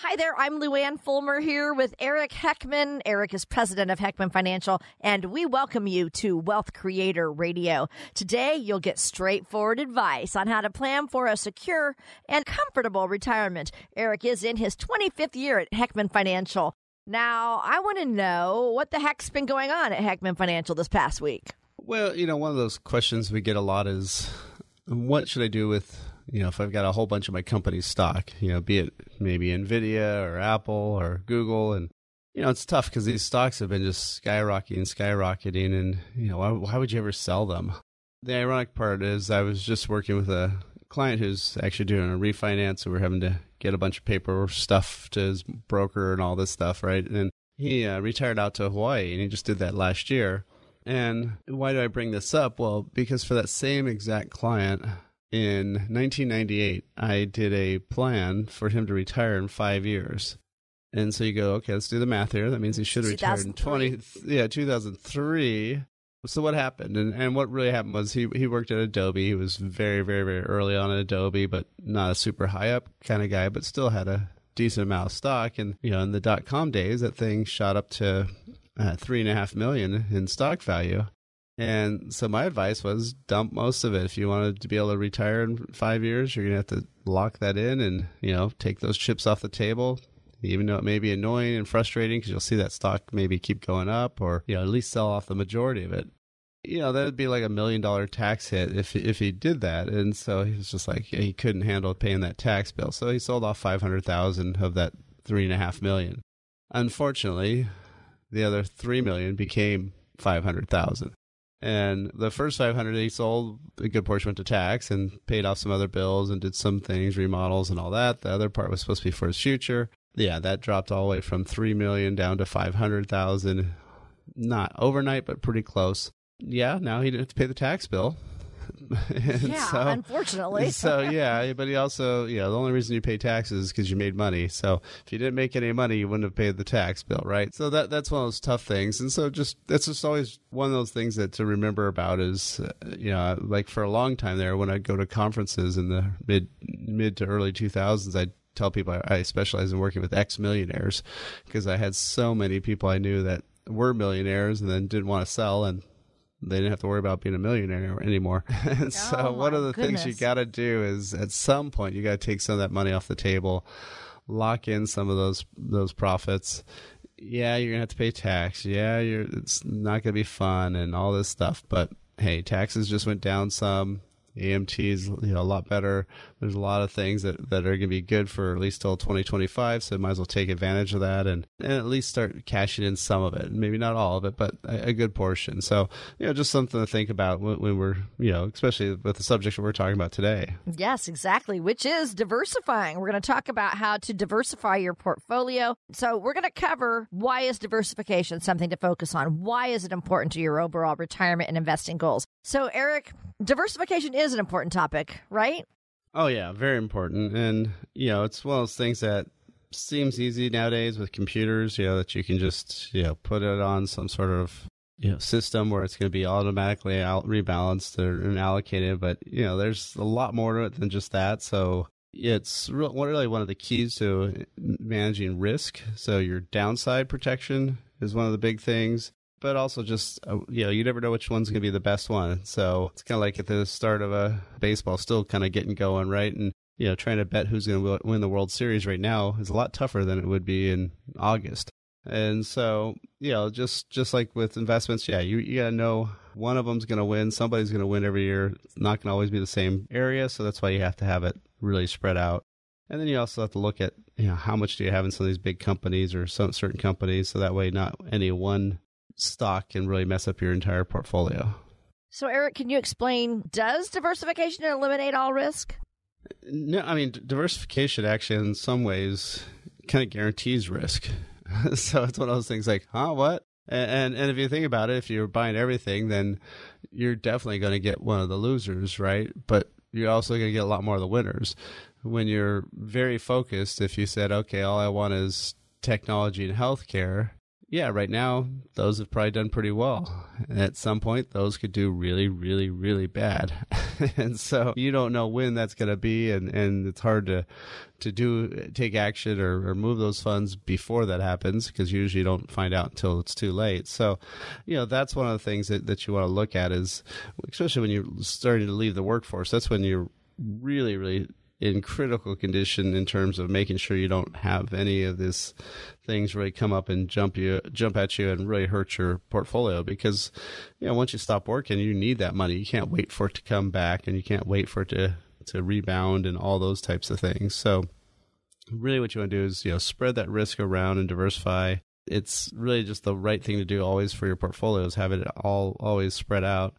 Hi there, I'm Lou Ann Fulmer here with Eric Heckman. Eric is president of Heckman Financial, and we welcome you to Wealth Creator Radio. Today, you'll get straightforward advice on how to plan for a secure and comfortable retirement. Eric is in his 25th year at Heckman Financial. Now, I want to know what the heck's been going on at Heckman Financial this past week. Well, one of those questions we get a lot is, what should I do with... if I've got a whole bunch of my company's stock, be it maybe NVIDIA or Apple or Google. And, it's tough because these stocks have been just skyrocketing. And, why would you ever sell them? The ironic part is I was just working with a client who's actually doing a refinance. So we're having to get a bunch of paper stuff to his broker and all this stuff, right? And he retired out to Hawaii, and he just did that last year. And why do I bring this up? Well, because for that same exact client... In 1998, I did a plan for him to retire in 5 years. And so you go, okay, let's do the math here. That means he should retire in 2003. So what happened? And what really happened was he worked at Adobe. He was very, very, very early on at Adobe, but not a super high up kind of guy, but still had a decent amount of stock. And, in the dot-com days, that thing shot up to $3.5 million in stock value. And so my advice was dump most of it. If you wanted to be able to retire in 5 years, you're going to have to lock that in and, take those chips off the table, even though it may be annoying and frustrating because you'll see that stock maybe keep going up or, at least sell off the majority of it. That would be like $1 million tax hit if he did that. And so he was just like, he couldn't handle paying that tax bill. So he sold off 500,000 of that $3.5 million. Unfortunately, the other $3 million became 500,000. And the first 500 he sold, a good portion went to tax and paid off some other bills and did some things, remodels and all that. The other part was supposed to be for his future. Yeah, that dropped all the way from $3 million down to 500,000. Not overnight, but pretty close. Yeah, now he didn't have to pay the tax bill. Unfortunately. But he also, the only reason you pay taxes is because you made money. So if you didn't make any money, you wouldn't have paid the tax bill, right? So that's one of those tough things. And so that's just always one of those things that to remember about is, like for a long time there, when I go to conferences in the mid to early 2000s, I'd tell people I specialize in working with ex-millionaires because I had so many people I knew that were millionaires and then didn't want to sell and they didn't have to worry about being a millionaire anymore. And so one of the things you got to do is at some point you got to take some of that money off the table, lock in some of those profits. Yeah, you're going to have to pay tax. Yeah, it's not going to be fun and all this stuff. But, hey, taxes just went down some. AMT is a lot better. There's a lot of things that are going to be good for at least till 2025, so might as well take advantage of that and at least start cashing in some of it. Maybe not all of it, but a good portion. So, just something to think about when we're, especially with the subject we're talking about today. Yes, exactly, which is diversifying. We're going to talk about how to diversify your portfolio. So we're going to cover why is diversification something to focus on? Why is it important to your overall retirement and investing goals? So, Eric, diversification is an important topic, right? Oh, yeah, very important. And, it's one of those things that seems easy nowadays with computers, that you can just, put it on some sort of, system where it's going to be automatically rebalanced and allocated. But, there's a lot more to it than just that. So it's really one of the keys to managing risk. So your downside protection is one of the big things. But also just, you never know which one's going to be the best one. So it's kind of like at the start of a baseball, still kind of getting going, right? And, trying to bet who's going to win the World Series right now is a lot tougher than it would be in August. And so, just like with investments, you got to know one of them's going to win. Somebody's going to win every year. It's not going to always be the same area. So that's why you have to have it really spread out. And then you also have to look at, how much do you have in some of these big companies or some certain companies. So that way not any one stock can really mess up your entire portfolio. So, Eric, can you explain, does diversification eliminate all risk? No, diversification actually in some ways kind of guarantees risk. So it's one of those things like, huh, what? And if you think about it, if you're buying everything, then you're definitely going to get one of the losers, right? But you're also going to get a lot more of the winners. When you're very focused, if you said, okay, all I want is technology and healthcare, yeah, right now, those have probably done pretty well. And at some point, those could do really, really, really bad. And so you don't know when that's going to be, and it's hard to take action or move those funds before that happens, because you usually don't find out until it's too late. So, you know, that's one of the things that you want to look at is, especially when you're starting to leave the workforce, that's when you're really, really in critical condition in terms of making sure you don't have any of these things really come up and jump at you and really hurt your portfolio, because, you know, once you stop working, you need that money. You can't wait for it to come back, and you can't wait for it to rebound and all those types of things. So really what you want to do is, you know, spread that risk around and diversify. It's really just the right thing to do always for your portfolios, have it all always spread out.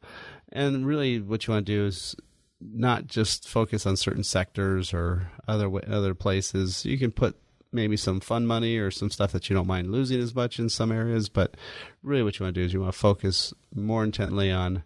And really what you want to do is not just focus on certain sectors or other places. You can put maybe some fun money or some stuff that you don't mind losing as much in some areas, but really what you want to do is you want to focus more intently on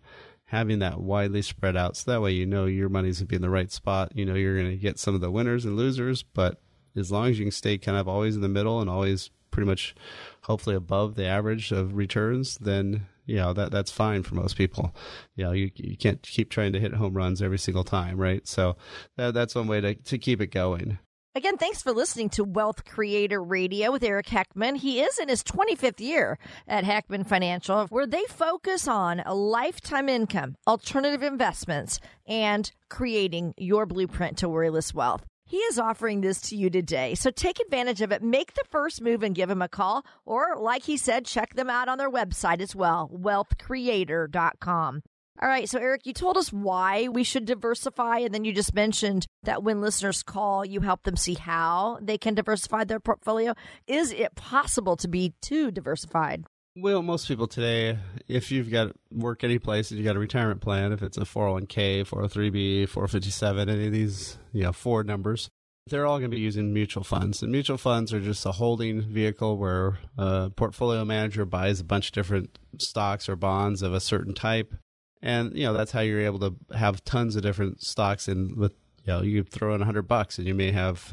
having that widely spread out, so that way you know your money's going to be in the right spot. You know you're going to get some of the winners and losers, but as long as you can stay kind of always in the middle and always pretty much hopefully above the average of returns, then you know, that's fine for most people. You know, you can't keep trying to hit home runs every single time, right? So that's one way to keep it going. Again, thanks for listening to Wealth Creator Radio with Eric Heckman. He is in his 25th year at Heckman Financial, where they focus on lifetime income, alternative investments, and creating your blueprint to worryless wealth. He is offering this to you today, so take advantage of it. Make the first move and give him a call, or like he said, check them out on their website as well, WealthCreator.com. All right, so Eric, you told us why we should diversify, and then you just mentioned that when listeners call, you help them see how they can diversify their portfolio. Is it possible to be too diversified? Well, most people today, if you've got work any place and you've got a retirement plan, if it's a 401k, 403b, 457, any of these, you know, four numbers, they're all going to be using mutual funds. And mutual funds are just a holding vehicle where a portfolio manager buys a bunch of different stocks or bonds of a certain type. And, you know, that's how you're able to have tons of different stocks. And with, you know, you throw in $100 and you may have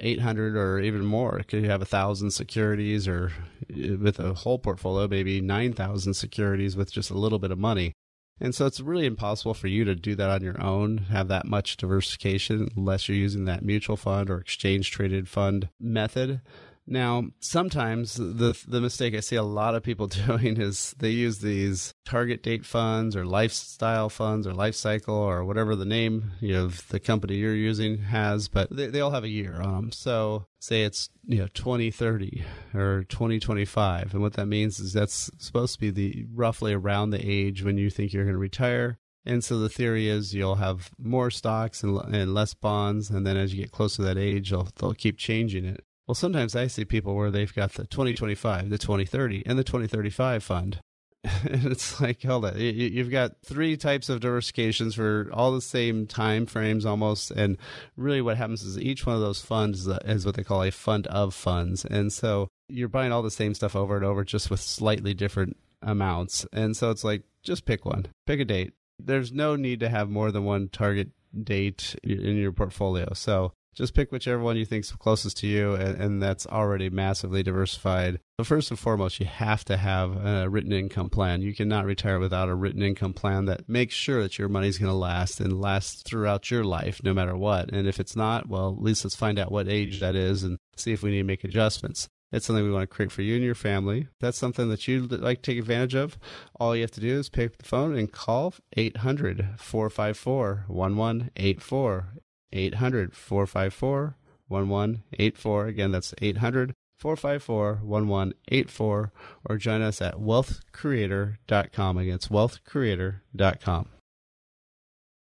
800 or even more. Could you have 1,000 securities, or with a whole portfolio, maybe 9,000 securities with just a little bit of money. And so it's really impossible for you to do that on your own, have that much diversification, unless you're using that mutual fund or exchange traded fund method. Now, sometimes the mistake I see a lot of people doing is they use these target date funds or lifestyle funds or life cycle or whatever the name of the company you're using has, but they all have a year on them. So say it's 2030 or 2025. And what that means is that's supposed to be the roughly around the age when you think you're going to retire. And so the theory is you'll have more stocks and less bonds. And then as you get close to that age, they'll keep changing it. Well, sometimes I see people where they've got the 2025, the 2030, and the 2035 fund. And it's like, hold on, you've got three types of diversifications for all the same time frames almost. And really what happens is each one of those funds is what they call a fund of funds. And so you're buying all the same stuff over and over, just with slightly different amounts. And so it's like, just pick one, pick a date. There's no need to have more than one target date in your portfolio. So just pick whichever one you think is closest to you, and that's already massively diversified. But first and foremost, you have to have a written income plan. You cannot retire without a written income plan that makes sure that your money's going to last and last throughout your life, no matter what. And if it's not, well, at least let's find out what age that is and see if we need to make adjustments. It's something we want to create for you and your family. If that's something that you'd like to take advantage of, all you have to do is pick up the phone and call 800-454-1184. 800-454-1184. Again, that's 800-454-1184, or join us at WealthCreator.com. Again, it's WealthCreator.com.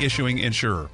issuing insurer.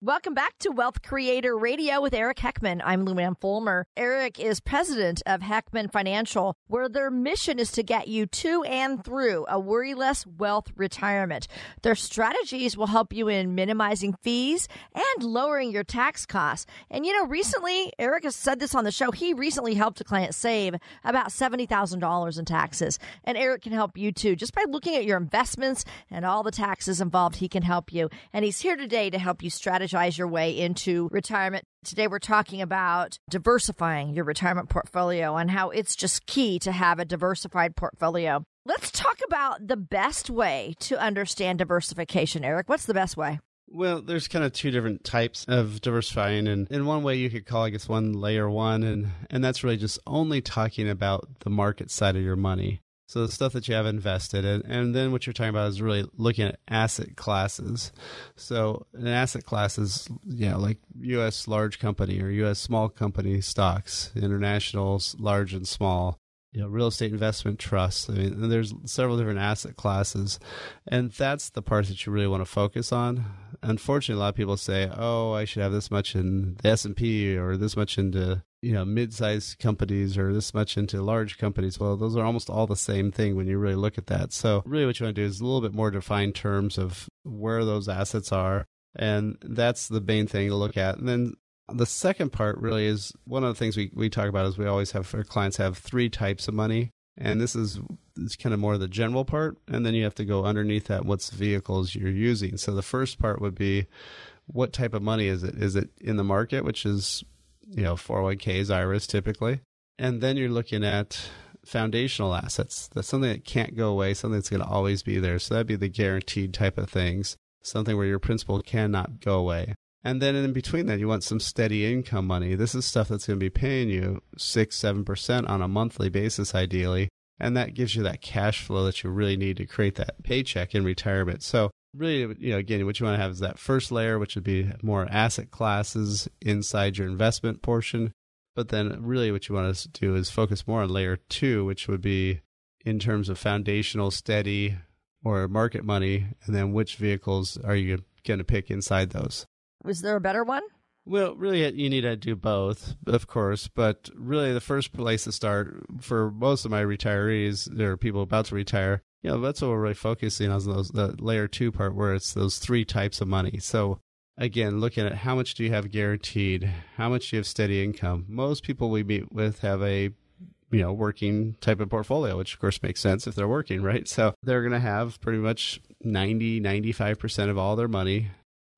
Welcome back to Wealth Creator Radio with Eric Heckman. I'm Lou Ann Fulmer. Eric is president of Heckman Financial, where their mission is to get you to and through a worryless wealth retirement. Their strategies will help you in minimizing fees and lowering your tax costs. And you know, recently, Eric has said this on the show, he recently helped a client save about $70,000 in taxes. And Eric can help you too. Just by looking at your investments and all the taxes involved, he can help you. And he's here today to help you strategize your way into retirement. Today, we're talking about diversifying your retirement portfolio and how it's just key to have a diversified portfolio. Let's talk about the best way to understand diversification, Eric. What's the best way? Well, there's kind of two different types of diversifying. And in one way, you could call, I guess, one layer one. And that's really just only talking about the market side of your money. So the stuff that you have invested in, and then what you're talking about is really looking at asset classes. So an asset class is, you know, like U.S. large company or U.S. small company stocks, internationals, large and small, you know, real estate investment trusts. I mean, there's several different asset classes, and that's the part that you really want to focus on. Unfortunately, a lot of people say, oh, I should have this much in the S&P or this much into, you know, mid-sized companies or this much into large companies. Well, those are almost all the same thing when you really look at that. So really what you want to do is a little bit more defined terms of where those assets are. And that's the main thing to look at. And then the second part really is one of the things we talk about is we always have our clients have three types of money. And this is kind of more the general part. And then you have to go underneath that, what's vehicles you're using. So the first part would be, what type of money is it? Is it in the market, which is, you know, 401ks, IRAs typically. And then you're looking at foundational assets. That's something that can't go away, something that's going to always be there. So that'd be the guaranteed type of things, something where your principal cannot go away. And then in between that, you want some steady income money. This is stuff that's going to be paying you 6, 7% on a monthly basis, ideally. And that gives you that cash flow that you really need to create that paycheck in retirement. So really, you know, again, what you want to have is that first layer, which would be more asset classes inside your investment portion. But then really what you want to do is focus more on layer two, which would be in terms of foundational, steady, or market money. And then which vehicles are you going to pick inside those? Was there a better one? Well, really, you need to do both, of course, but really the first place to start for most of my retirees or people about to retire, you know, that's what we're really focusing on, those, the layer two part where it's those three types of money. So again, looking at how much do you have guaranteed, how much do you have steady income. Most people we meet with have a, you know, working type of portfolio, which of course makes sense if they're working, right? So they're going to have pretty much 90, 95% of all their money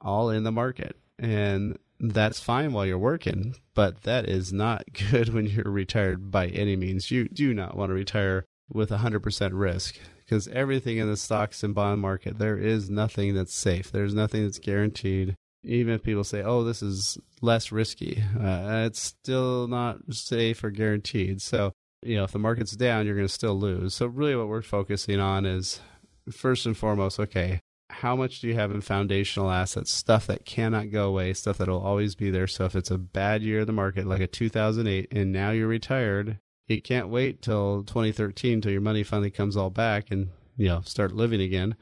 all in the market. And that's fine while you're working, but that is not good when you're retired by any means. You do not want to retire with 100% risk because everything in the stocks and bond market, there is nothing that's safe. There's nothing that's guaranteed. Even if people say, oh, this is less risky, it's still not safe or guaranteed. So, you know, if the market's down, you're going to still lose. So really what we're focusing on is first and foremost, okay, how much do you have in foundational assets, stuff that cannot go away, stuff that will always be there? So if it's a bad year in the market, like a 2008, and now you're retired, you can't wait till 2013 till your money finally comes all back and, you know, start living again.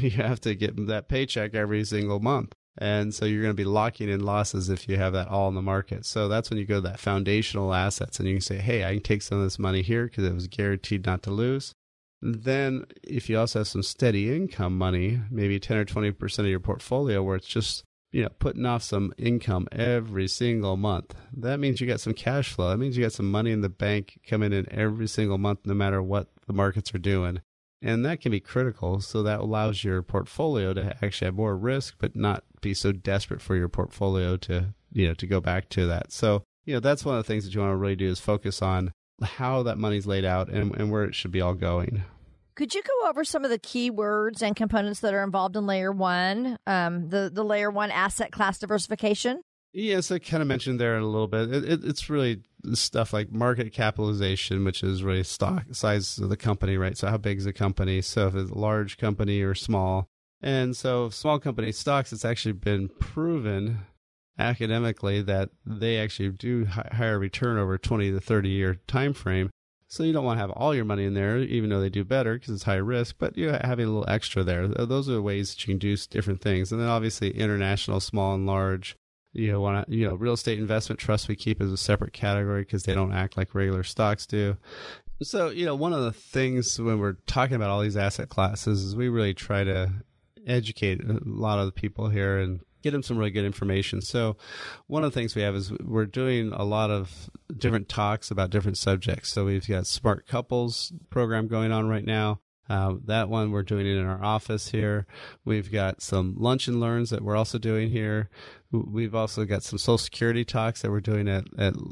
You have to get that paycheck every single month. And so you're going to be locking in losses if you have that all in the market. So that's when you go to that foundational assets and you can say, hey, I can take some of this money here because it was guaranteed not to lose. Then if you also have some steady income money, maybe 10 or 20% of your portfolio where it's just, you know, putting off some income every single month, that means you got some cash flow. That means you got some money in the bank coming in every single month, no matter what the markets are doing. And that can be critical. So that allows your portfolio to actually have more risk, but not be so desperate for your portfolio to, you know, to go back to that. So, you know, that's one of the things that you want to really do is focus on how that money's laid out and where it should be all going. Could you go over some of the key words and components that are involved in Layer 1, the Layer 1 asset class diversification? Yes, I kind of mentioned there in a little bit. It's really stuff like market capitalization, which is really stock size of the company, right? So how big is the company? So if it's a large company or small. And so small company stocks, it's actually been proven academically that they actually do higher return over 20 to 30-year time frame. So you don't want to have all your money in there, even though they do better because it's high risk, but you're having a little extra there. Those are ways that you can do different things. And then obviously international, small and large, real estate investment trusts we keep as a separate category because they don't act like regular stocks do. So, you know, one of the things when we're talking about all these asset classes is we really try to educate a lot of the people here and get them some really good information. So one of the things we have is we're doing a lot of different talks about different subjects. So we've got Smart Couples program going on right now. That one we're doing it in our office here. We've got some lunch and learns that we're also doing here. We've also got some Social Security talks that we're doing at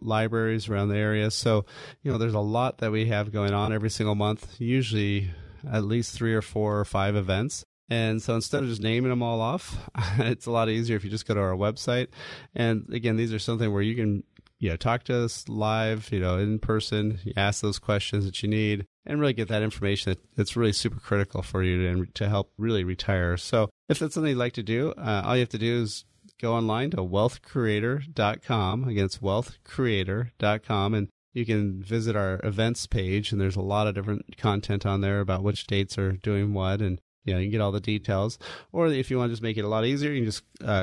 libraries around the area. So, you know, there's a lot that we have going on every single month, usually at least 3 or 4 or 5 events. And so instead of just naming them all off, it's a lot easier if you just go to our website. And again, these are something where you can, you know, talk to us live, you know, in person, you ask those questions that you need and really get that information that's really super critical for you to help really retire. So if that's something you'd like to do, all you have to do is go online to WealthCreator.com. Again, it's WealthCreator.com. And you can visit our events page. And there's a lot of different content on there about which dates are doing what. And you know, you can get all the details. Or if you want to just make it a lot easier, you can just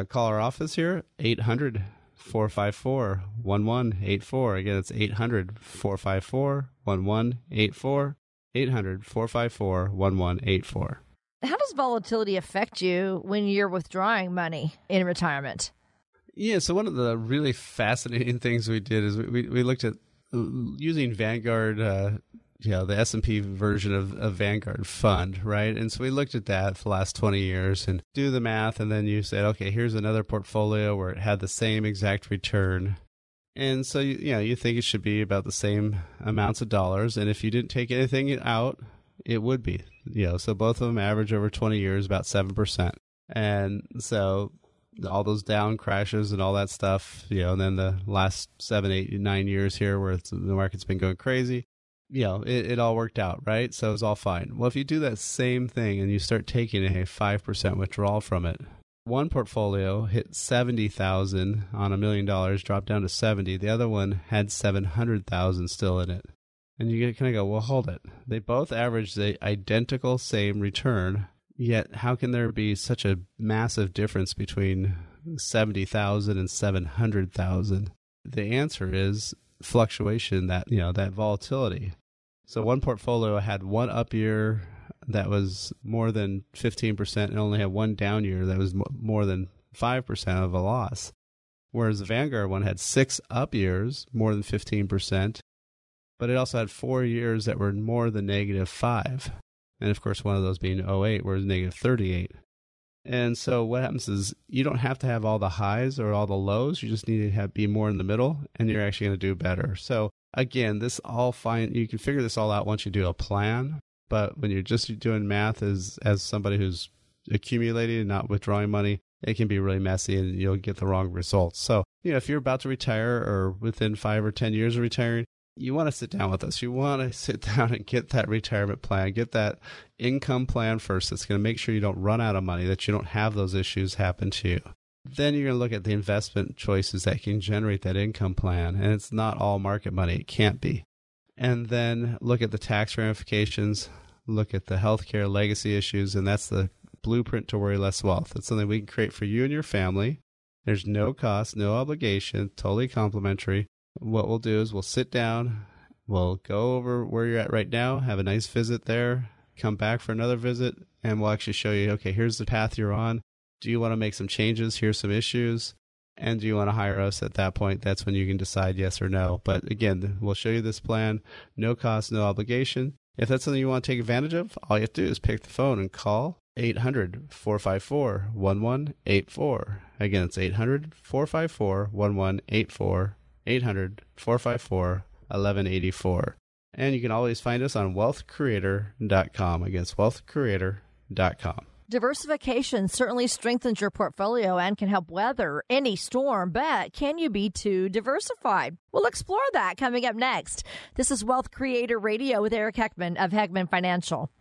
call our office here, 800-454-1184. Again, it's 800-454-1184, 800-454-1184. How does volatility affect you when you're withdrawing money in retirement? Yeah, so one of the really fascinating things we did is we looked at using Vanguard the S&P version of Vanguard fund, right? And so we looked at that for the last 20 years and do the math. And then you said, okay, here's another portfolio where it had the same exact return. And so, you think it should be about the same amounts of dollars. And if you didn't take anything out, it would be, so both of them average over 20 years, about 7%. And so all those down crashes and all that stuff, and then the last 7, 8, 9 years here where the market's been going crazy, it all worked out, right? So it was all fine. Well, if you do that same thing and you start taking a 5% withdrawal from it, one portfolio hit 70,000 on $1 million, dropped down to 70. The other one had 700,000 still in it. And you kind of go, well, hold it. They both averaged the identical same return, yet how can there be such a massive difference between 70,000 and 700,000? The answer is fluctuation, that volatility. So one portfolio had one up year that was more than 15% and only had one down year that was more than 5% of a loss. Whereas the Vanguard one had 6 up years, more than 15%, but it also had 4 years that were more than -5. And of course, one of those being 08, whereas -38. And so what happens is you don't have to have all the highs or all the lows. You just need to be more in the middle, and you're actually going to do better. So again, you can figure this all out once you do a plan. But when you're just doing math as somebody who's accumulating and not withdrawing money, it can be really messy, and you'll get the wrong results. So if you're about to retire or within 5 or 10 years of retiring, you want to sit down with us. You want to sit down and get that retirement plan, get that income plan first. That's going to make sure you don't run out of money, that you don't have those issues happen to you. Then you're going to look at the investment choices that can generate that income plan. And it's not all market money. It can't be. And then look at the tax ramifications, look at the healthcare legacy issues. And that's the blueprint to Worry Less Wealth. It's something we can create for you and your family. There's no cost, no obligation, totally complimentary. What we'll do is we'll sit down, We'll go over where you're at right now, have a nice visit there, come back for another visit, and we'll actually show you, okay, here's the path you're on. Do you want to make some changes? Here's some issues. And do you want to hire us at that point? That's when you can decide yes or no. But again, we'll show you this plan, no cost, no obligation. If that's something you want to take advantage of, all you have to do is pick the phone and call 800-454-1184. Again, it's 800-454-1184, 800-454-1184. And you can always find us on WealthCreator.com. Again, it's WealthCreator.com. Diversification certainly strengthens your portfolio and can help weather any storm, but can you be too diversified? We'll explore that coming up next. This is Wealth Creator Radio with Eric Heckman of Heckman Financial.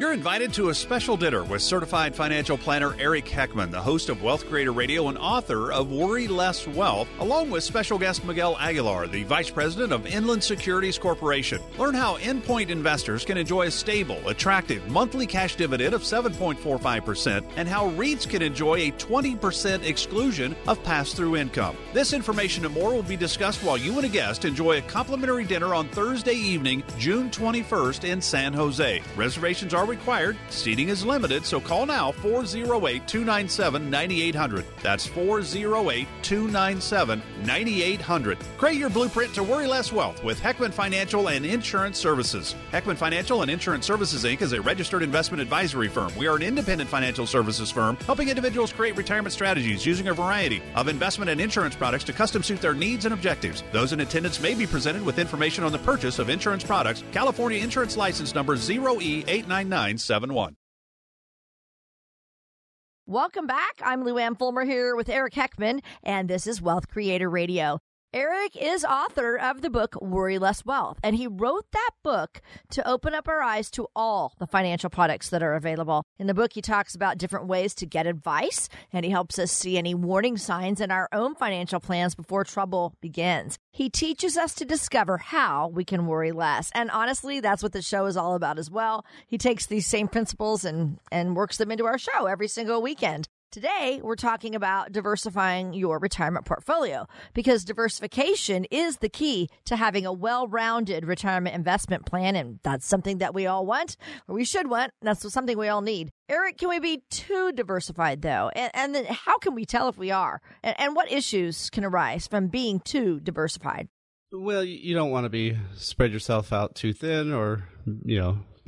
You're invited to a special dinner with certified financial planner Eric Heckman, the host of Wealth Creator Radio and author of Worry Less Wealth, along with special guest Miguel Aguilar, the vice president of Inland Securities Corporation. Learn how endpoint investors can enjoy a stable, attractive monthly cash dividend of 7.45% and how REITs can enjoy a 20% exclusion of pass-through income. This information and more will be discussed while you and a guest enjoy a complimentary dinner on Thursday evening, June 21st in San Jose. Reservations are required. Seating is limited, so call now 408-297-9800. That's 408-297-9800. Create your blueprint to worry less wealth with Heckman Financial and Insurance Services. Heckman Financial and Insurance Services, Inc. is a registered investment advisory firm. We are an independent financial services firm helping individuals create retirement strategies using a variety of investment and insurance products to custom suit their needs and objectives. Those in attendance may be presented with information on the purchase of insurance products. California Insurance License Number 0E899. 971. Welcome back. I'm Lou Ann Fulmer here with Eric Heckman, and this is Wealth Creator Radio. Eric is author of the book Worry Less Wealth, and he wrote that book to open up our eyes to all the financial products that are available. In the book, he talks about different ways to get advice, and he helps us see any warning signs in our own financial plans before trouble begins. He teaches us to discover how we can worry less, and honestly, that's what the show is all about as well. He takes these same principles and works them into our show every single weekend. Today, we're talking about diversifying your retirement portfolio because diversification is the key to having a well-rounded retirement investment plan, and that's something that we all want, or we should want. That's something we all need. Eric, can we be too diversified, though? And then how can we tell if we are? And what issues can arise from being too diversified? Well, you don't want to be spread yourself out too thin or,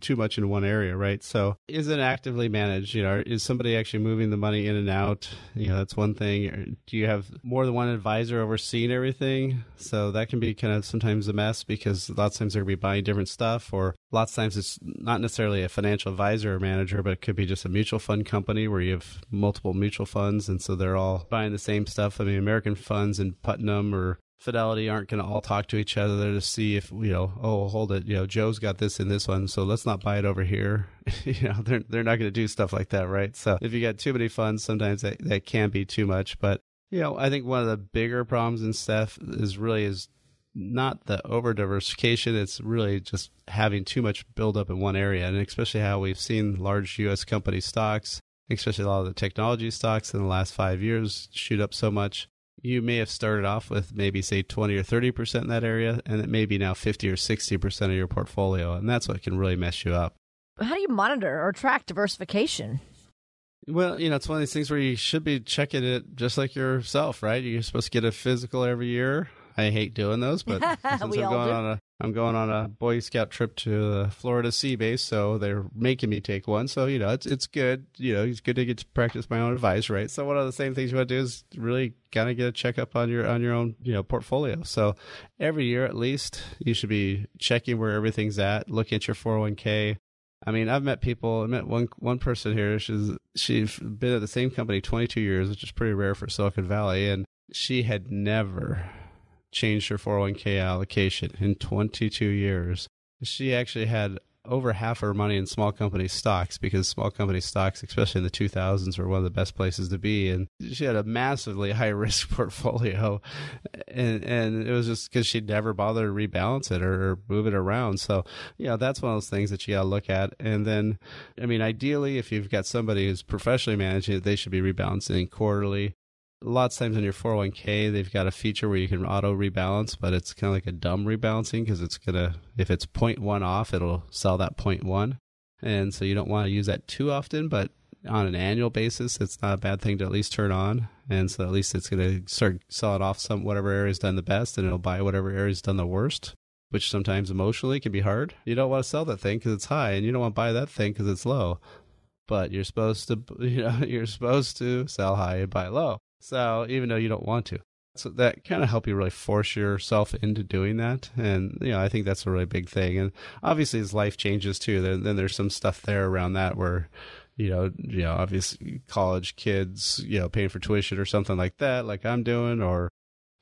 too much in one area, right? So is it actively managed? Is somebody actually moving the money in and out? That's one thing. Or do you have more than one advisor overseeing everything? So that can be kind of sometimes a mess because lots of times they're going to be buying different stuff, or lots of times it's not necessarily a financial advisor or manager, but it could be just a mutual fund company where you have multiple mutual funds. And so they're all buying the same stuff. I mean, American Funds and Putnam or Fidelity aren't going to all talk to each other to see if, hold it, Joe's got this in this one, so let's not buy it over here. They're not going to do stuff like that, right? So if you got too many funds, sometimes that can be too much. But, I think one of the bigger problems in stuff is not the over-diversification. It's really just having too much buildup in one area, and especially how we've seen large U.S. company stocks, especially a lot of the technology stocks in the last 5 years, shoot up so much. You may have started off with maybe, say, 20 or 30% in that area, and it may be now 50 or 60% of your portfolio, and that's what can really mess you up. How do you monitor or track diversification? Well, it's one of these things where you should be checking it just like yourself, right? You're supposed to get a physical every year. I hate doing those, but since I'm going on a Boy Scout trip to the Florida Sea Base, so they're making me take one. So, it's good. It's good to get to practice my own advice, right? So one of the same things you want to do is really kind of get a checkup on your own, portfolio. So every year at least, you should be checking where everything's at, looking at your 401k. I mean, I met one person here. She's been at the same company 22 years, which is pretty rare for Silicon Valley, and she had never changed her 401k allocation in 22 years. She actually had over half her money in small company stocks because small company stocks, especially in the 2000s, were one of the best places to be. And she had a massively high-risk portfolio. And it was just because she'd never bothered to rebalance it or move it around. So, that's one of those things that you got to look at. And then, ideally, if you've got somebody who's professionally managing it, they should be rebalancing quarterly. lots of times in your 401k, they've got a feature where you can auto rebalance, but it's kind of like a dumb rebalancing because it's going to, if it's 0.1 off, it'll sell that 0.1. And so you don't want to use that too often, but on an annual basis, it's not a bad thing to at least turn on. And so at least it's going to start selling off some, whatever area's done the best, and it'll buy whatever area's done the worst, which sometimes emotionally can be hard. You don't want to sell that thing because it's high, and you don't want to buy that thing because it's low. But you're supposed to, you're supposed to sell high and buy low. So even though you don't want to. So that kind of help you really force yourself into doing that. And, you know, I think that's a really big thing. And obviously as life changes too, then there's some stuff there around that where, you know, obviously college kids, you know, paying for tuition or something like that, like I'm doing, or,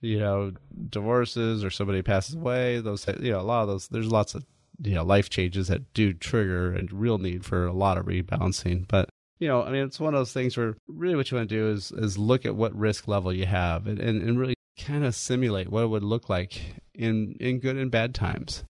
you know, divorces or somebody passes away, those, you know, a lot of those, there's lots of, you know, life changes that do trigger a real need for a lot of rebalancing. But, you know, I mean, it's one of those things where really what you want to do is look at what risk level you have and really kind of simulate what it would look like in good and bad times.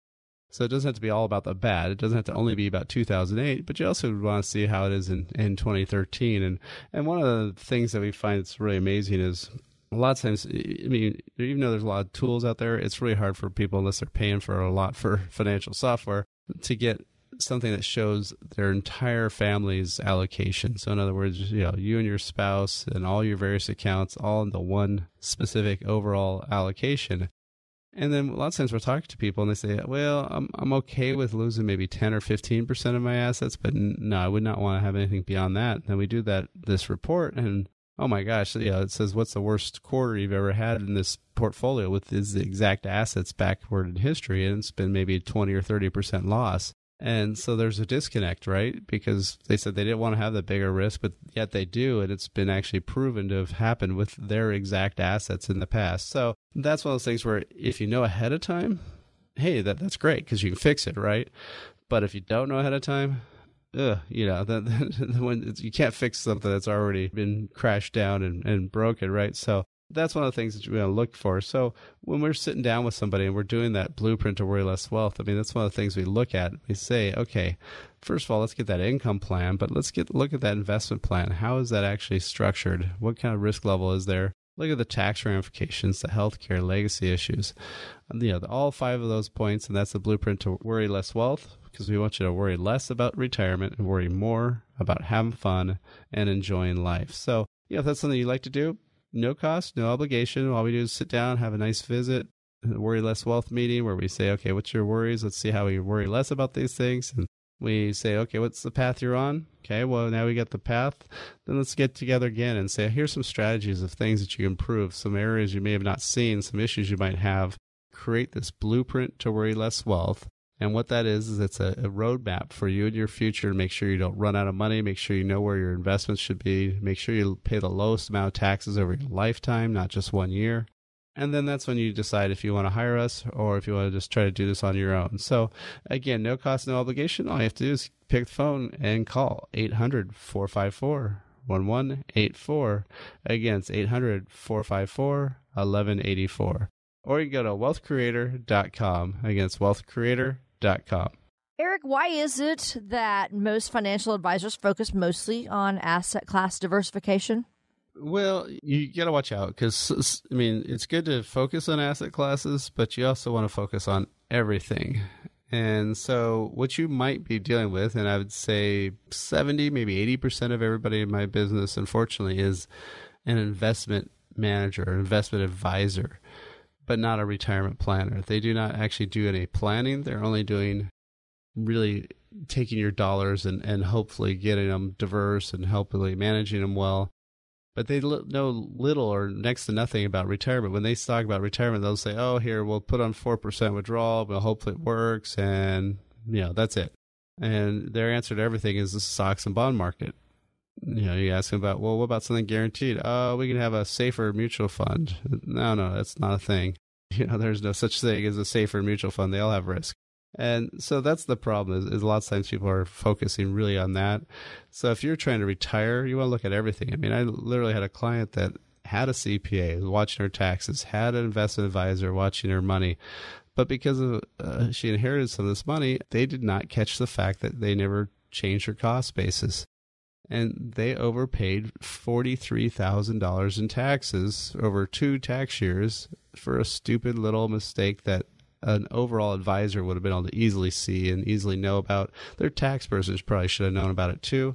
So it doesn't have to be all about the bad. It doesn't have to only be about 2008, but you also want to see how it is in 2013. And one of the things that we find that's really amazing is a lot of times, I mean, even though there's a lot of tools out there, it's really hard for people, unless they're paying for a lot for financial software, to get something that shows their entire family's allocation. So in other words, you know, you and your spouse and all your various accounts, all in the one specific overall allocation. And then a lot of times we're talking to people and they say, well, I'm okay with losing maybe 10 or 15% of my assets, but no, I would not want to have anything beyond that. And then we do that, this report, and oh my gosh, yeah, you know, it says, what's the worst quarter you've ever had in this portfolio with these exact assets backward in history? And it's been maybe 20 or 30% loss. And so there's a disconnect, right? Because they said they didn't want to have that bigger risk, but yet they do. And it's been actually proven to have happened with their exact assets in the past. So that's one of those things where if you know ahead of time, hey, that's great because you can fix it, right? But if you don't know ahead of time, you know, when you can't fix something that's already been crashed down and broken, right? So that's one of the things that you want to look for. So when we're sitting down with somebody and we're doing that blueprint to worry less wealth, I mean, that's one of the things we look at. We say, okay, first of all, let's get that income plan, but let's look at that investment plan. How is that actually structured? What kind of risk level is there? Look at the tax ramifications, the healthcare, legacy issues. You know, all 5 of those points, and that's the blueprint to worry less wealth, because we want you to worry less about retirement and worry more about having fun and enjoying life. So, you know, if that's something you like to do, no cost, no obligation. All we do is sit down, have a nice visit, a worry less wealth meeting where we say, okay, what's your worries? Let's see how we worry less about these things. And we say, okay, what's the path you're on? Okay, well, now we got the path. Then let's get together again and say, here's some strategies of things that you can improve, some areas you may have not seen, some issues you might have. Create this blueprint to worry less wealth. And what that is it's a roadmap for you and your future to make sure you don't run out of money, make sure you know where your investments should be, make sure you pay the lowest amount of taxes over your lifetime, not just 1 year. And then that's when you decide if you want to hire us or if you want to just try to do this on your own. So again, no cost, no obligation. All you have to do is pick the phone and call 800-454-1184. Again, it's 800-454-1184. Or you can go to WealthCreator.com. Again, it's WealthCreator.com. Eric, why is it that most financial advisors focus mostly on asset class diversification? Well, you got to watch out because, I mean, it's good to focus on asset classes, but you also want to focus on everything. And so what you might be dealing with, and I would say 70, maybe 80% of everybody in my business, unfortunately, is an investment manager, an investment advisor, but not a retirement planner. They do not actually do any planning. They're only doing really taking your dollars and hopefully getting them diverse and hopefully managing them well. But they know little or next to nothing about retirement. When they talk about retirement, they'll say, oh, here, we'll put on 4% withdrawal. We'll hope it works. And, you know, that's it. And their answer to everything is the stocks and bond market. You know, you ask them about, well, what about something guaranteed? Oh, we can have a safer mutual fund. No, that's not a thing. You know, there's no such thing as a safer mutual fund. They all have risk. And so that's the problem is a lot of times people are focusing really on that. So if you're trying to retire, you want to look at everything. I mean, I literally had a client that had a CPA watching her taxes, had an investment advisor watching her money. But because of she inherited some of this money, they did not catch the fact that they never changed her cost basis. and they overpaid $43,000 in taxes over 2 tax years for a stupid little mistake that an overall advisor would have been able to easily see and easily know about. Their tax person probably should have known about it too.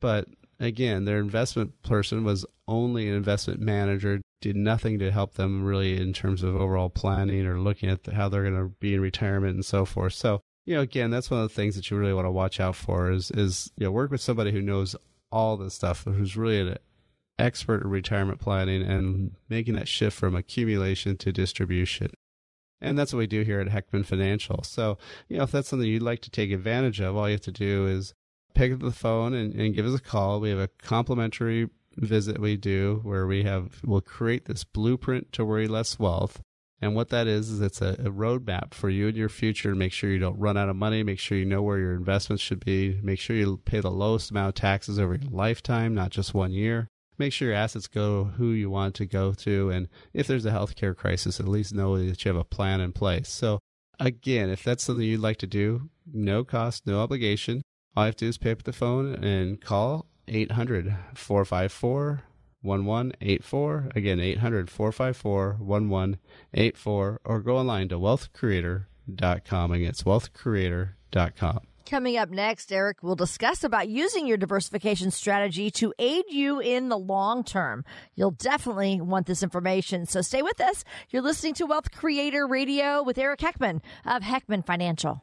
But again, their investment person was only an investment manager, did nothing to help them really in terms of overall planning or looking at how they're going to be in retirement and so forth. So, you know, again, that's one of the things that you really want to watch out for is, you know, work with somebody who knows all this stuff, who's really an expert in retirement planning and making that shift from accumulation to distribution. And that's what we do here at Heckman Financial. So, you know, if that's something you'd like to take advantage of, all you have to do is pick up the phone and give us a call. We have a complimentary visit we do where we'll create this blueprint to worry less wealth. And what that is it's a roadmap for you and your future. Make sure you don't run out of money. Make sure you know where your investments should be. Make sure you pay the lowest amount of taxes over your lifetime, not just 1 year. Make sure your assets go who you want to go to. And if there's a healthcare crisis, at least know that you have a plan in place. So again, if that's something you'd like to do, no cost, no obligation. All you have to do is pick up the phone and call 800-454-1184. Again, 800-454-1184. Or go online to WealthCreator.com. Again, it's WealthCreator.com. Coming up next, Eric will discuss about using your diversification strategy to aid you in the long term. You'll definitely want this information, so stay with us. You're listening to Wealth Creator Radio with Eric Heckman of Heckman Financial.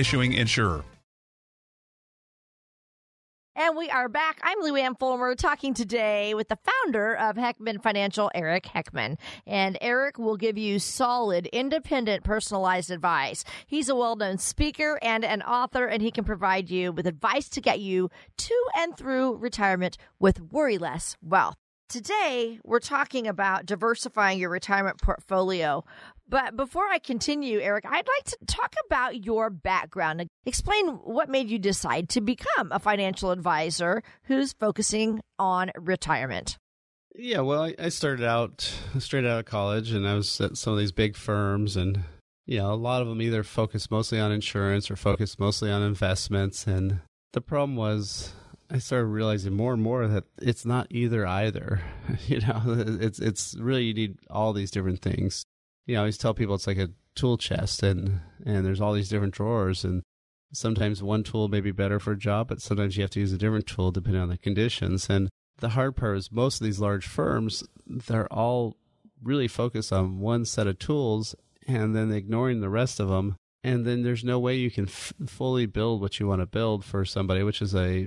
issuing insurer. And we are back. I'm Lou Ann Fulmer, talking today with the founder of Heckman Financial, Eric Heckman. And Eric will give you solid, independent, personalized advice. He's a well-known speaker and an author, and he can provide you with advice to get you to and through retirement with worry less wealth. Today, we're talking about diversifying your retirement portfolio. But before I continue, Eric, I'd like to talk about your background. Explain what made you decide to become a financial advisor who's focusing on retirement. Yeah, well, I started out straight out of college, and I was at some of these big firms, and you know, a lot of them either focused mostly on insurance or focused mostly on investments. And the problem was, I started realizing more and more that it's not either. You know, it's really, you need all these different things. You know, I always tell people it's like a tool chest, and there's all these different drawers, and sometimes one tool may be better for a job, but sometimes you have to use a different tool depending on the conditions. And the hard part is most of these large firms, they're all really focused on one set of tools and then ignoring the rest of them. And then there's no way you can fully build what you want to build for somebody, which is a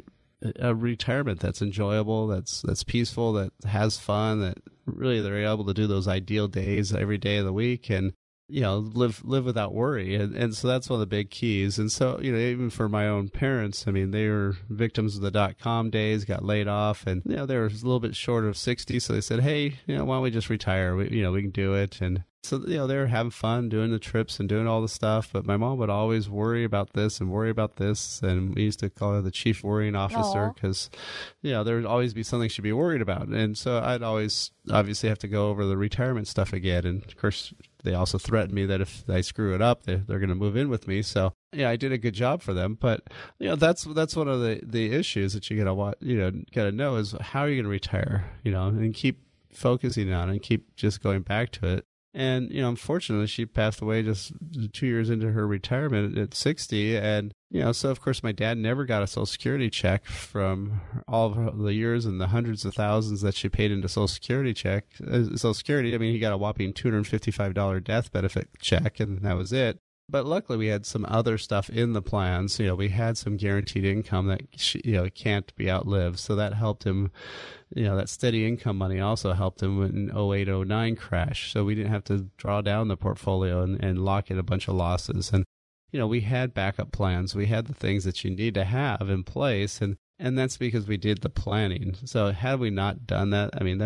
retirement that's enjoyable, that's peaceful, that has fun, that really they're able to do those ideal days every day of the week and, you know, live without worry. And so that's one of the big keys. And so, you know, even for my own parents, I mean, they were victims of the .com days, got laid off, and, you know, they were a little bit short of 60. So they said, hey, you know, why don't we just retire? We can do it. And so, you know, they were having fun doing the trips and doing all the stuff. But my mom would always worry about this. And we used to call her the chief worrying officer because, you know, there would always be something she'd be worried about. And so I'd always obviously have to go over the retirement stuff again. And of course, they also threatened me that if I screw it up, they're going to move in with me. So, yeah, I did a good job for them. But, you know, that's one of the issues that you got to, you know, know is how are you going to retire, you know, and keep focusing on it and keep just going back to it. And, you know, unfortunately, she passed away just 2 years into her retirement at 60. And, you know, so, of course, my dad never got a Social Security check from all of the years and the hundreds of thousands that she paid into Social Security. I mean, he got a whopping $255 death benefit check, and that was it. But luckily, we had some other stuff in the plans. You know, we had some guaranteed income that, you know, can't be outlived. So that helped him. You know, that steady income money also helped him in 08-09 crash. So we didn't have to draw down the portfolio and lock in a bunch of losses. And, you know, we had backup plans. We had the things that you need to have in place. And that's because we did the planning. So had we not done that, I mean,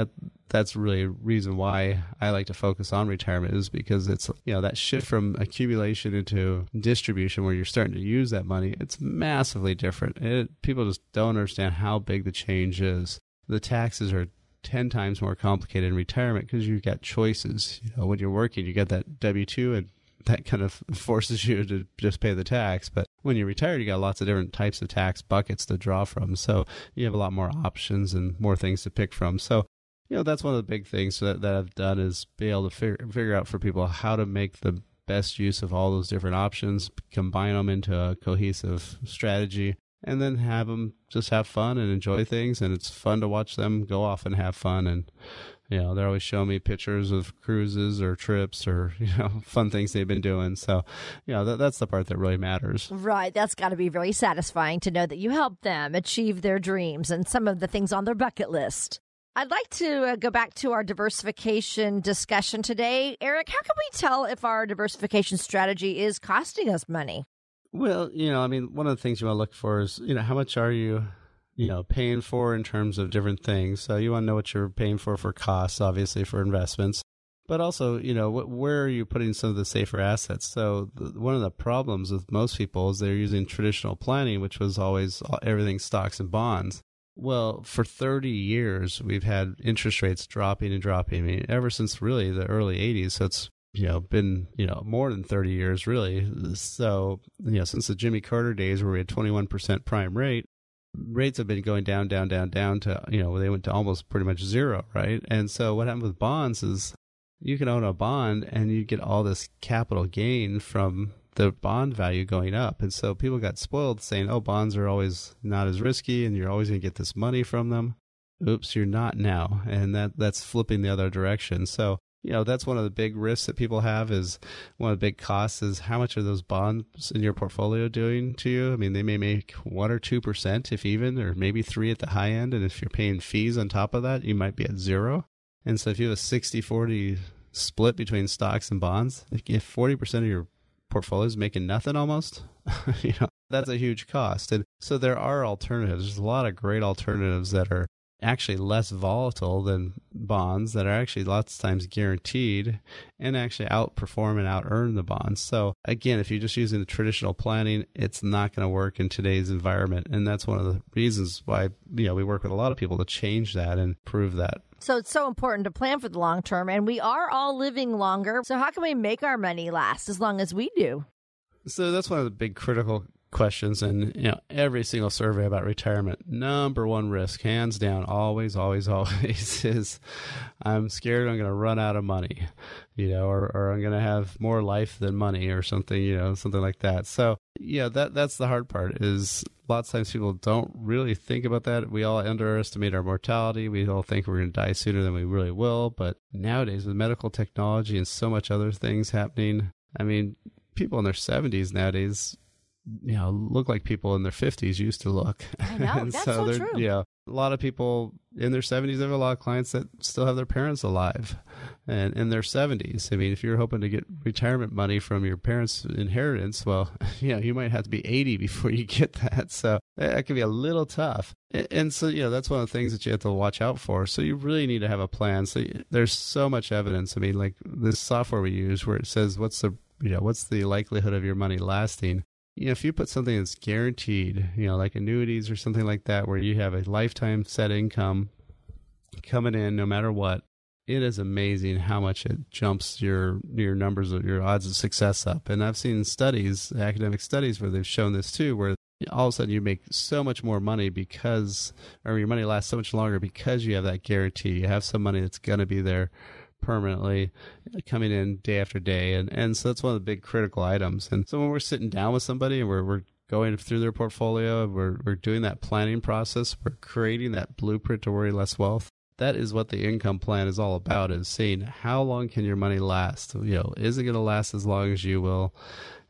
that's really a reason why I like to focus on retirement, is because it's, you know, that shift from accumulation into distribution where you're starting to use that money, it's massively different. People just don't understand how big the change is. The taxes are 10 times more complicated in retirement because you've got choices. You know, when you're working, you get that W-2 and that kind of forces you to just pay the tax. But when you're retired, you got lots of different types of tax buckets to draw from. So you have a lot more options and more things to pick from. So, you know, that's one of the big things that I've done, is be able to figure out for people how to make the best use of all those different options, combine them into a cohesive strategy, and then have them just have fun and enjoy things. And it's fun to watch them go off and have fun. And, you know, they're always showing me pictures of cruises or trips or, you know, fun things they've been doing. So, you know, that's the part that really matters. Right. That's got to be really satisfying to know that you helped them achieve their dreams and some of the things on their bucket list. I'd like to go back to our diversification discussion today. Eric, how can we tell if our diversification strategy is costing us money? Well, you know, I mean, one of the things you want to look for is, you know, how much are you paying for in terms of different things. So you want to know what you're paying for costs, obviously, for investments, but also, you know, where are you putting some of the safer assets? So one of the problems with most people is they're using traditional planning, which was always everything stocks and bonds. Well, for 30 years, we've had interest rates dropping and dropping. I mean, ever since really the early 80s. So it's, you know, been, you know, more than 30 years, really. So, you know, since the Jimmy Carter days where we had 21% prime rate, rates have been going down, down, down, down to, you know, they went to almost pretty much zero, right? And so what happened with bonds is you can own a bond and you get all this capital gain from the bond value going up. And so people got spoiled saying, oh, bonds are always not as risky and you're always going to get this money from them. Oops, you're not now. And that's flipping the other direction. So, you know, that's one of the big risks that people have, is one of the big costs is how much are those bonds in your portfolio doing to you? I mean, they may make 1 or 2% if even, or maybe 3 at the high end. And if you're paying fees on top of that, you might be at zero. And so if you have a 60-40 split between stocks and bonds, if 40% of your portfolio is making nothing almost, you know, that's a huge cost. And so there are alternatives. There's a lot of great alternatives that are actually less volatile than bonds, that are actually lots of times guaranteed and actually outperform and out-earn the bonds. So again, if you're just using the traditional planning, it's not going to work in today's environment. And that's one of the reasons why, you know, we work with a lot of people to change that and prove that. So it's so important to plan for the long term, and we are all living longer. So how can we make our money last as long as we do? So that's one of the big critical questions in, you know, every single survey about retirement. Number one risk, hands down, always, always, always, is I'm scared I'm going to run out of money, you know, or I'm going to have more life than money or something, you know, something like that. So yeah, that's the hard part, is lots of times people don't really think about that. We all underestimate our mortality. We all think we're going to die sooner than we really will. But nowadays, with medical technology and so much other things happening, I mean, people in their 70s nowadays, you know, look like people in their 50s used to look. I know, and that's so true. Yeah, you know, a lot of people in their 70s, I have a lot of clients that still have their parents alive and in their 70s. I mean, if you're hoping to get retirement money from your parents' inheritance, well, you know, you might have to be 80 before you get that. So that can be a little tough. And so, you know, that's one of the things that you have to watch out for. So you really need to have a plan. So there's so much evidence. I mean, like this software we use where it says, what's the likelihood of your money lasting? You know, if you put something that's guaranteed, you know, like annuities or something like that, where you have a lifetime set income coming in no matter what, it is amazing how much it jumps your numbers, of your odds of success up. And I've seen studies, academic studies, where they've shown this too, where all of a sudden you make so much more money because, or your money lasts so much longer because you have that guarantee. You have some money that's going to be there permanently coming in day after day. And so that's one of the big critical items. And so when we're sitting down with somebody and we're going through their portfolio, we're doing that planning process, we're creating that blueprint to worry less wealth. That is what the income plan is all about, is seeing how long can your money last? You know, is it going to last as long as you will?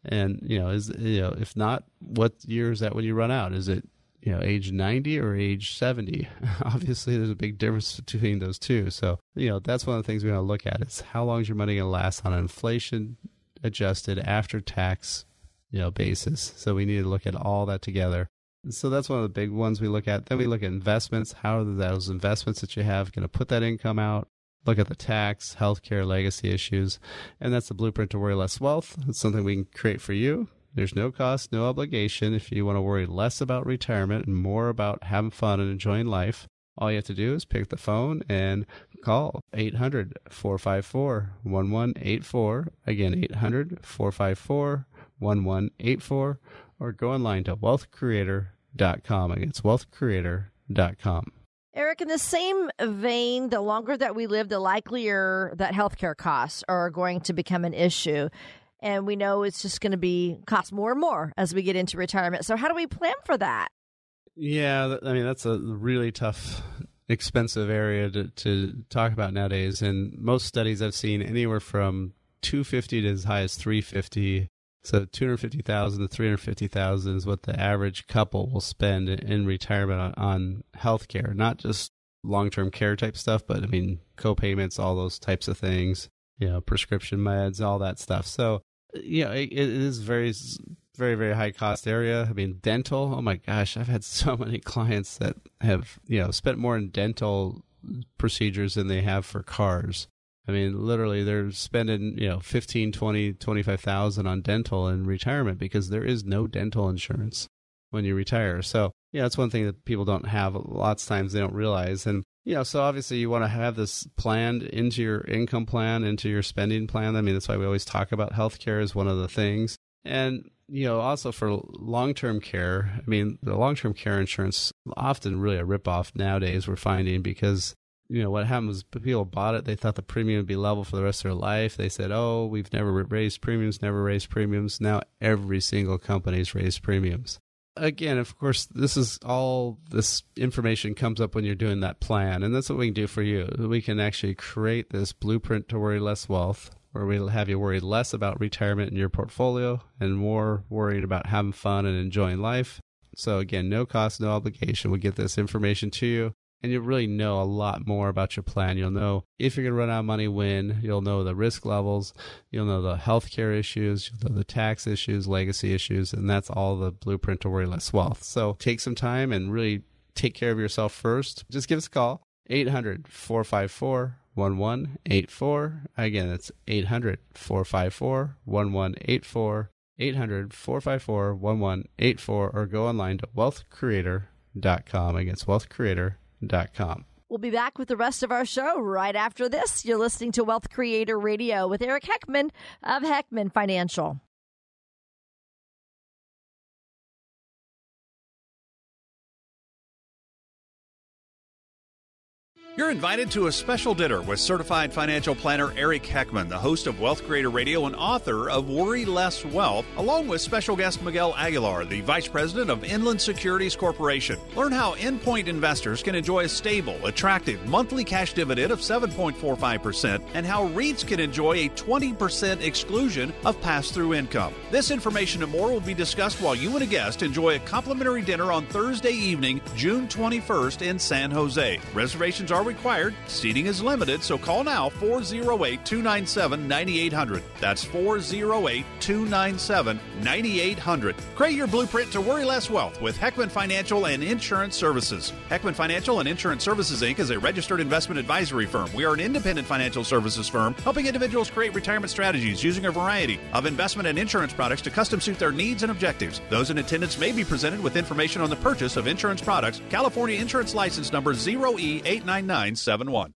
And, you know, if not, what year is that when you run out? Is it, you know, age 90 or age 70? Obviously, there's a big difference between those two. So, you know, that's one of the things we want to look at is how long is your money going to last on an inflation adjusted after tax, you know, basis. So we need to look at all that together. So that's one of the big ones we look at. Then we look at investments. How are those investments that you have going to put that income out? Look at the tax, healthcare, legacy issues. And that's the blueprint to worry less wealth. It's something we can create for you. There's no cost, no obligation. If you want to worry less about retirement and more about having fun and enjoying life, all you have to do is pick up the phone and call 800-454-1184. Again, 800-454-1184. Or go online to WealthCreator.com. Again, it's WealthCreator.com. Eric, in the same vein, the longer that we live, the likelier that healthcare costs are going to become an issue. And we know it's just going to be cost more and more as we get into retirement. So how do we plan for that? Yeah, I mean, that's a really tough, expensive area to talk about nowadays. And most studies I've seen anywhere from $250 to as high as $350. So $250,000 to $350,000 is what the average couple will spend in retirement on healthcare, not just long-term care type stuff, but I mean, co-payments, all those types of things, you know, prescription meds, all that stuff. So, you know, it is very, very, very high cost area. I mean, dental, oh my gosh, I've had so many clients that have, you know, spent more in dental procedures than they have for cars. I mean, literally, they're spending, you know, $15,000, $20,000, $25,000 on dental in retirement because there is no dental insurance when you retire. So, yeah, that's one thing that people don't have. Lots of times they don't realize. And, you know, so obviously you want to have this planned into your income plan, into your spending plan. I mean, that's why we always talk about healthcare as one of the things. And, you know, also for long-term care, I mean, the long-term care insurance often really a ripoff nowadays, we're finding, because you know, what happened was people bought it. They thought the premium would be level for the rest of their life. They said, oh, we've never raised premiums. Now every single company's raised premiums. Again, of course, this information comes up when you're doing that plan. And that's what we can do for you. We can actually create this blueprint to worry less wealth, where we'll have you worry less about retirement in your portfolio and more worried about having fun and enjoying life. So again, no cost, no obligation. We'll get this information to you. And you'll really know a lot more about your plan. You'll know if you're going to run out of money when. You'll know the risk levels. You'll know the healthcare issues. You'll know the tax issues, legacy issues. And that's all the blueprint to worry less wealth. So take some time and really take care of yourself first. Just give us a call. 800-454-1184. Again, that's 800-454-1184. 800-454-1184. Or go online to WealthCreator.com. Again, it's WealthCreator.com. We'll be back with the rest of our show right after this. You're listening to Wealth Creator Radio with Eric Heckman of Heckman Financial. You're invited to a special dinner with certified financial planner Eric Heckman, the host of Wealth Creator Radio and author of Worry Less Wealth, along with special guest Miguel Aguilar, the vice president of Inland Securities Corporation. Learn how endpoint investors can enjoy a stable, attractive monthly cash dividend of 7.45% and how REITs can enjoy a 20% exclusion of pass-through income. This information and more will be discussed while you and a guest enjoy a complimentary dinner on Thursday evening, June 21st in San Jose. Reservations are required. Seating is limited, so call now 408-297-9800. That's 408-297-9800. Create your blueprint to worry less wealth with Heckman Financial and Insurance Services. Heckman Financial and Insurance Services, Inc. is a registered investment advisory firm. We are an independent financial services firm helping individuals create retirement strategies using a variety of investment and insurance products to custom suit their needs and objectives. Those in attendance may be presented with information on the purchase of insurance products. California Insurance License Number 0E899. 971.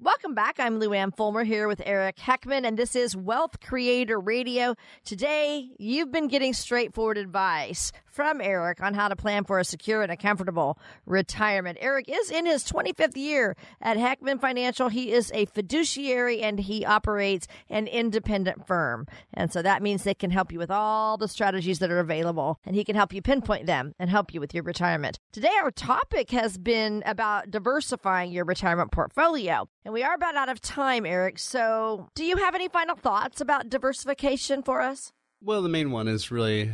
Welcome back. I'm Lou Ann Fulmer here with Eric Heckman, and this is Wealth Creator Radio. Today, you've been getting straightforward advice from Eric on how to plan for a secure and a comfortable retirement. Eric is in his 25th year at Heckman Financial. He is a fiduciary, and he operates an independent firm. And so that means they can help you with all the strategies that are available, and he can help you pinpoint them and help you with your retirement. Today, our topic has been about diversifying your retirement portfolio. And we are about out of time, Eric. So do you have any final thoughts about diversification for us? Well, the main one is really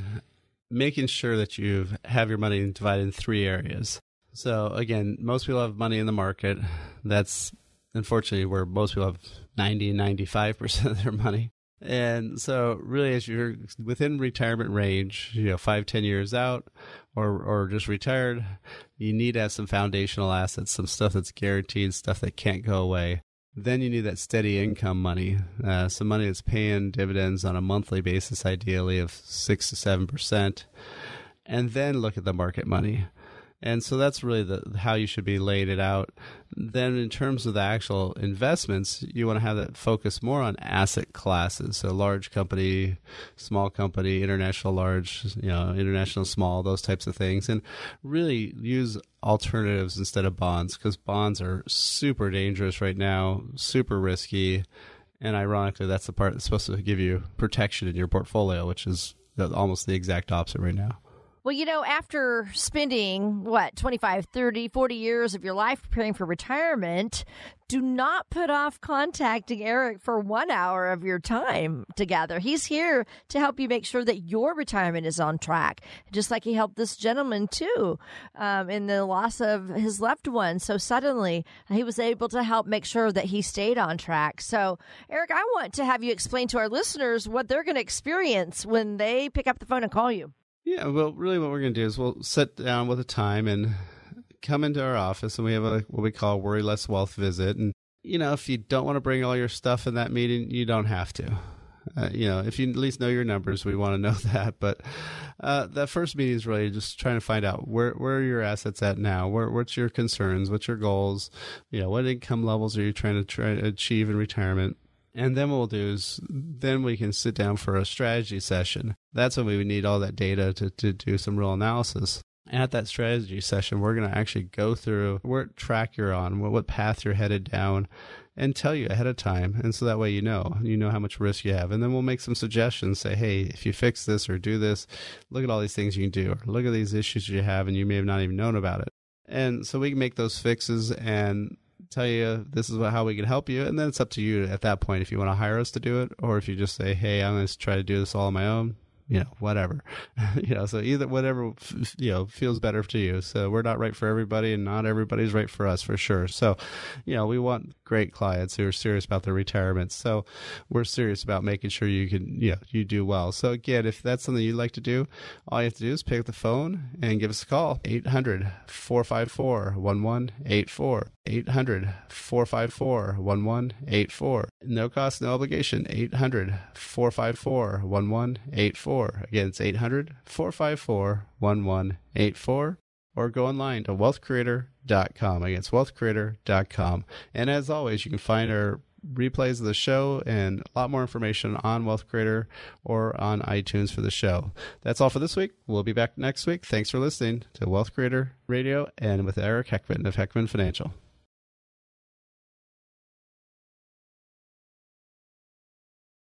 making sure that you have your money divided in three areas. So again, most people have money in the market. That's unfortunately where most people have 90, 95% of their money. And so really, as you're within retirement range, 5, 10 years out or just retired, you need to have some foundational assets, some stuff that's guaranteed, stuff that can't go away. Then you need that steady income money, some money that's paying dividends on a monthly basis, ideally of 6 to 7%. And then look at the market money. And so that's really how you should be laid it out. Then in terms of the actual investments, you want to have that focus more on asset classes. So large company, small company, international large, international small, those types of things. And really use alternatives instead of bonds, because bonds are super dangerous right now, super risky. And ironically, that's the part that's supposed to give you protection in your portfolio, which is almost the exact opposite right now. Well, after spending, 25, 30, 40 years of your life preparing for retirement, do not put off contacting Eric for 1 hour of your time together. He's here to help you make sure that your retirement is on track, just like he helped this gentleman, too, in the loss of his loved one. So suddenly, he was able to help make sure that he stayed on track. So, Eric, I want to have you explain to our listeners what they're going to experience when they pick up the phone and call you. Yeah, well, really what we're going to do is we'll sit down with a time and come into our office, and we have what we call a Worry Less Wealth visit. And, if you don't want to bring all your stuff in that meeting, you don't have to. If you at least know your numbers, we want to know that. But that first meeting is really just trying to find out where are your assets at now? What's your concerns? What's your goals? What income levels are you trying to achieve in retirement? And then what we'll do is then we can sit down for a strategy session. That's when we would need all that data to do some real analysis. And at that strategy session, we're going to actually go through what track you're on, what path you're headed down, and tell you ahead of time. And so that way you know how much risk you have. And then we'll make some suggestions, say, hey, if you fix this or do this, look at all these things you can do, or look at these issues you have, and you may have not even known about it. And so we can make those fixes and tell you this is how we can help you, and then it's up to you at that point if you want to hire us to do it, or if you just say, hey, I'm going to try to do this all on my own, whatever. So either whatever feels better to you. So we're not right for everybody, and not everybody's right for us, for sure. So we want great clients who are serious about their retirement, so we're serious about making sure you can you do well. So again, if that's something you'd like to do, all you have to do is pick up the phone and give us a call. 800-454-1184. 800-454-1184. No cost, no obligation. 800-454-1184. Again, it's 800-454-1184. Or go online to WealthCreator.com. Again, it's WealthCreator.com. And as always, you can find our replays of the show and a lot more information on Wealth Creator or on iTunes for the show. That's all for this week. We'll be back next week. Thanks for listening to Wealth Creator Radio and with Eric Heckman of Heckman Financial.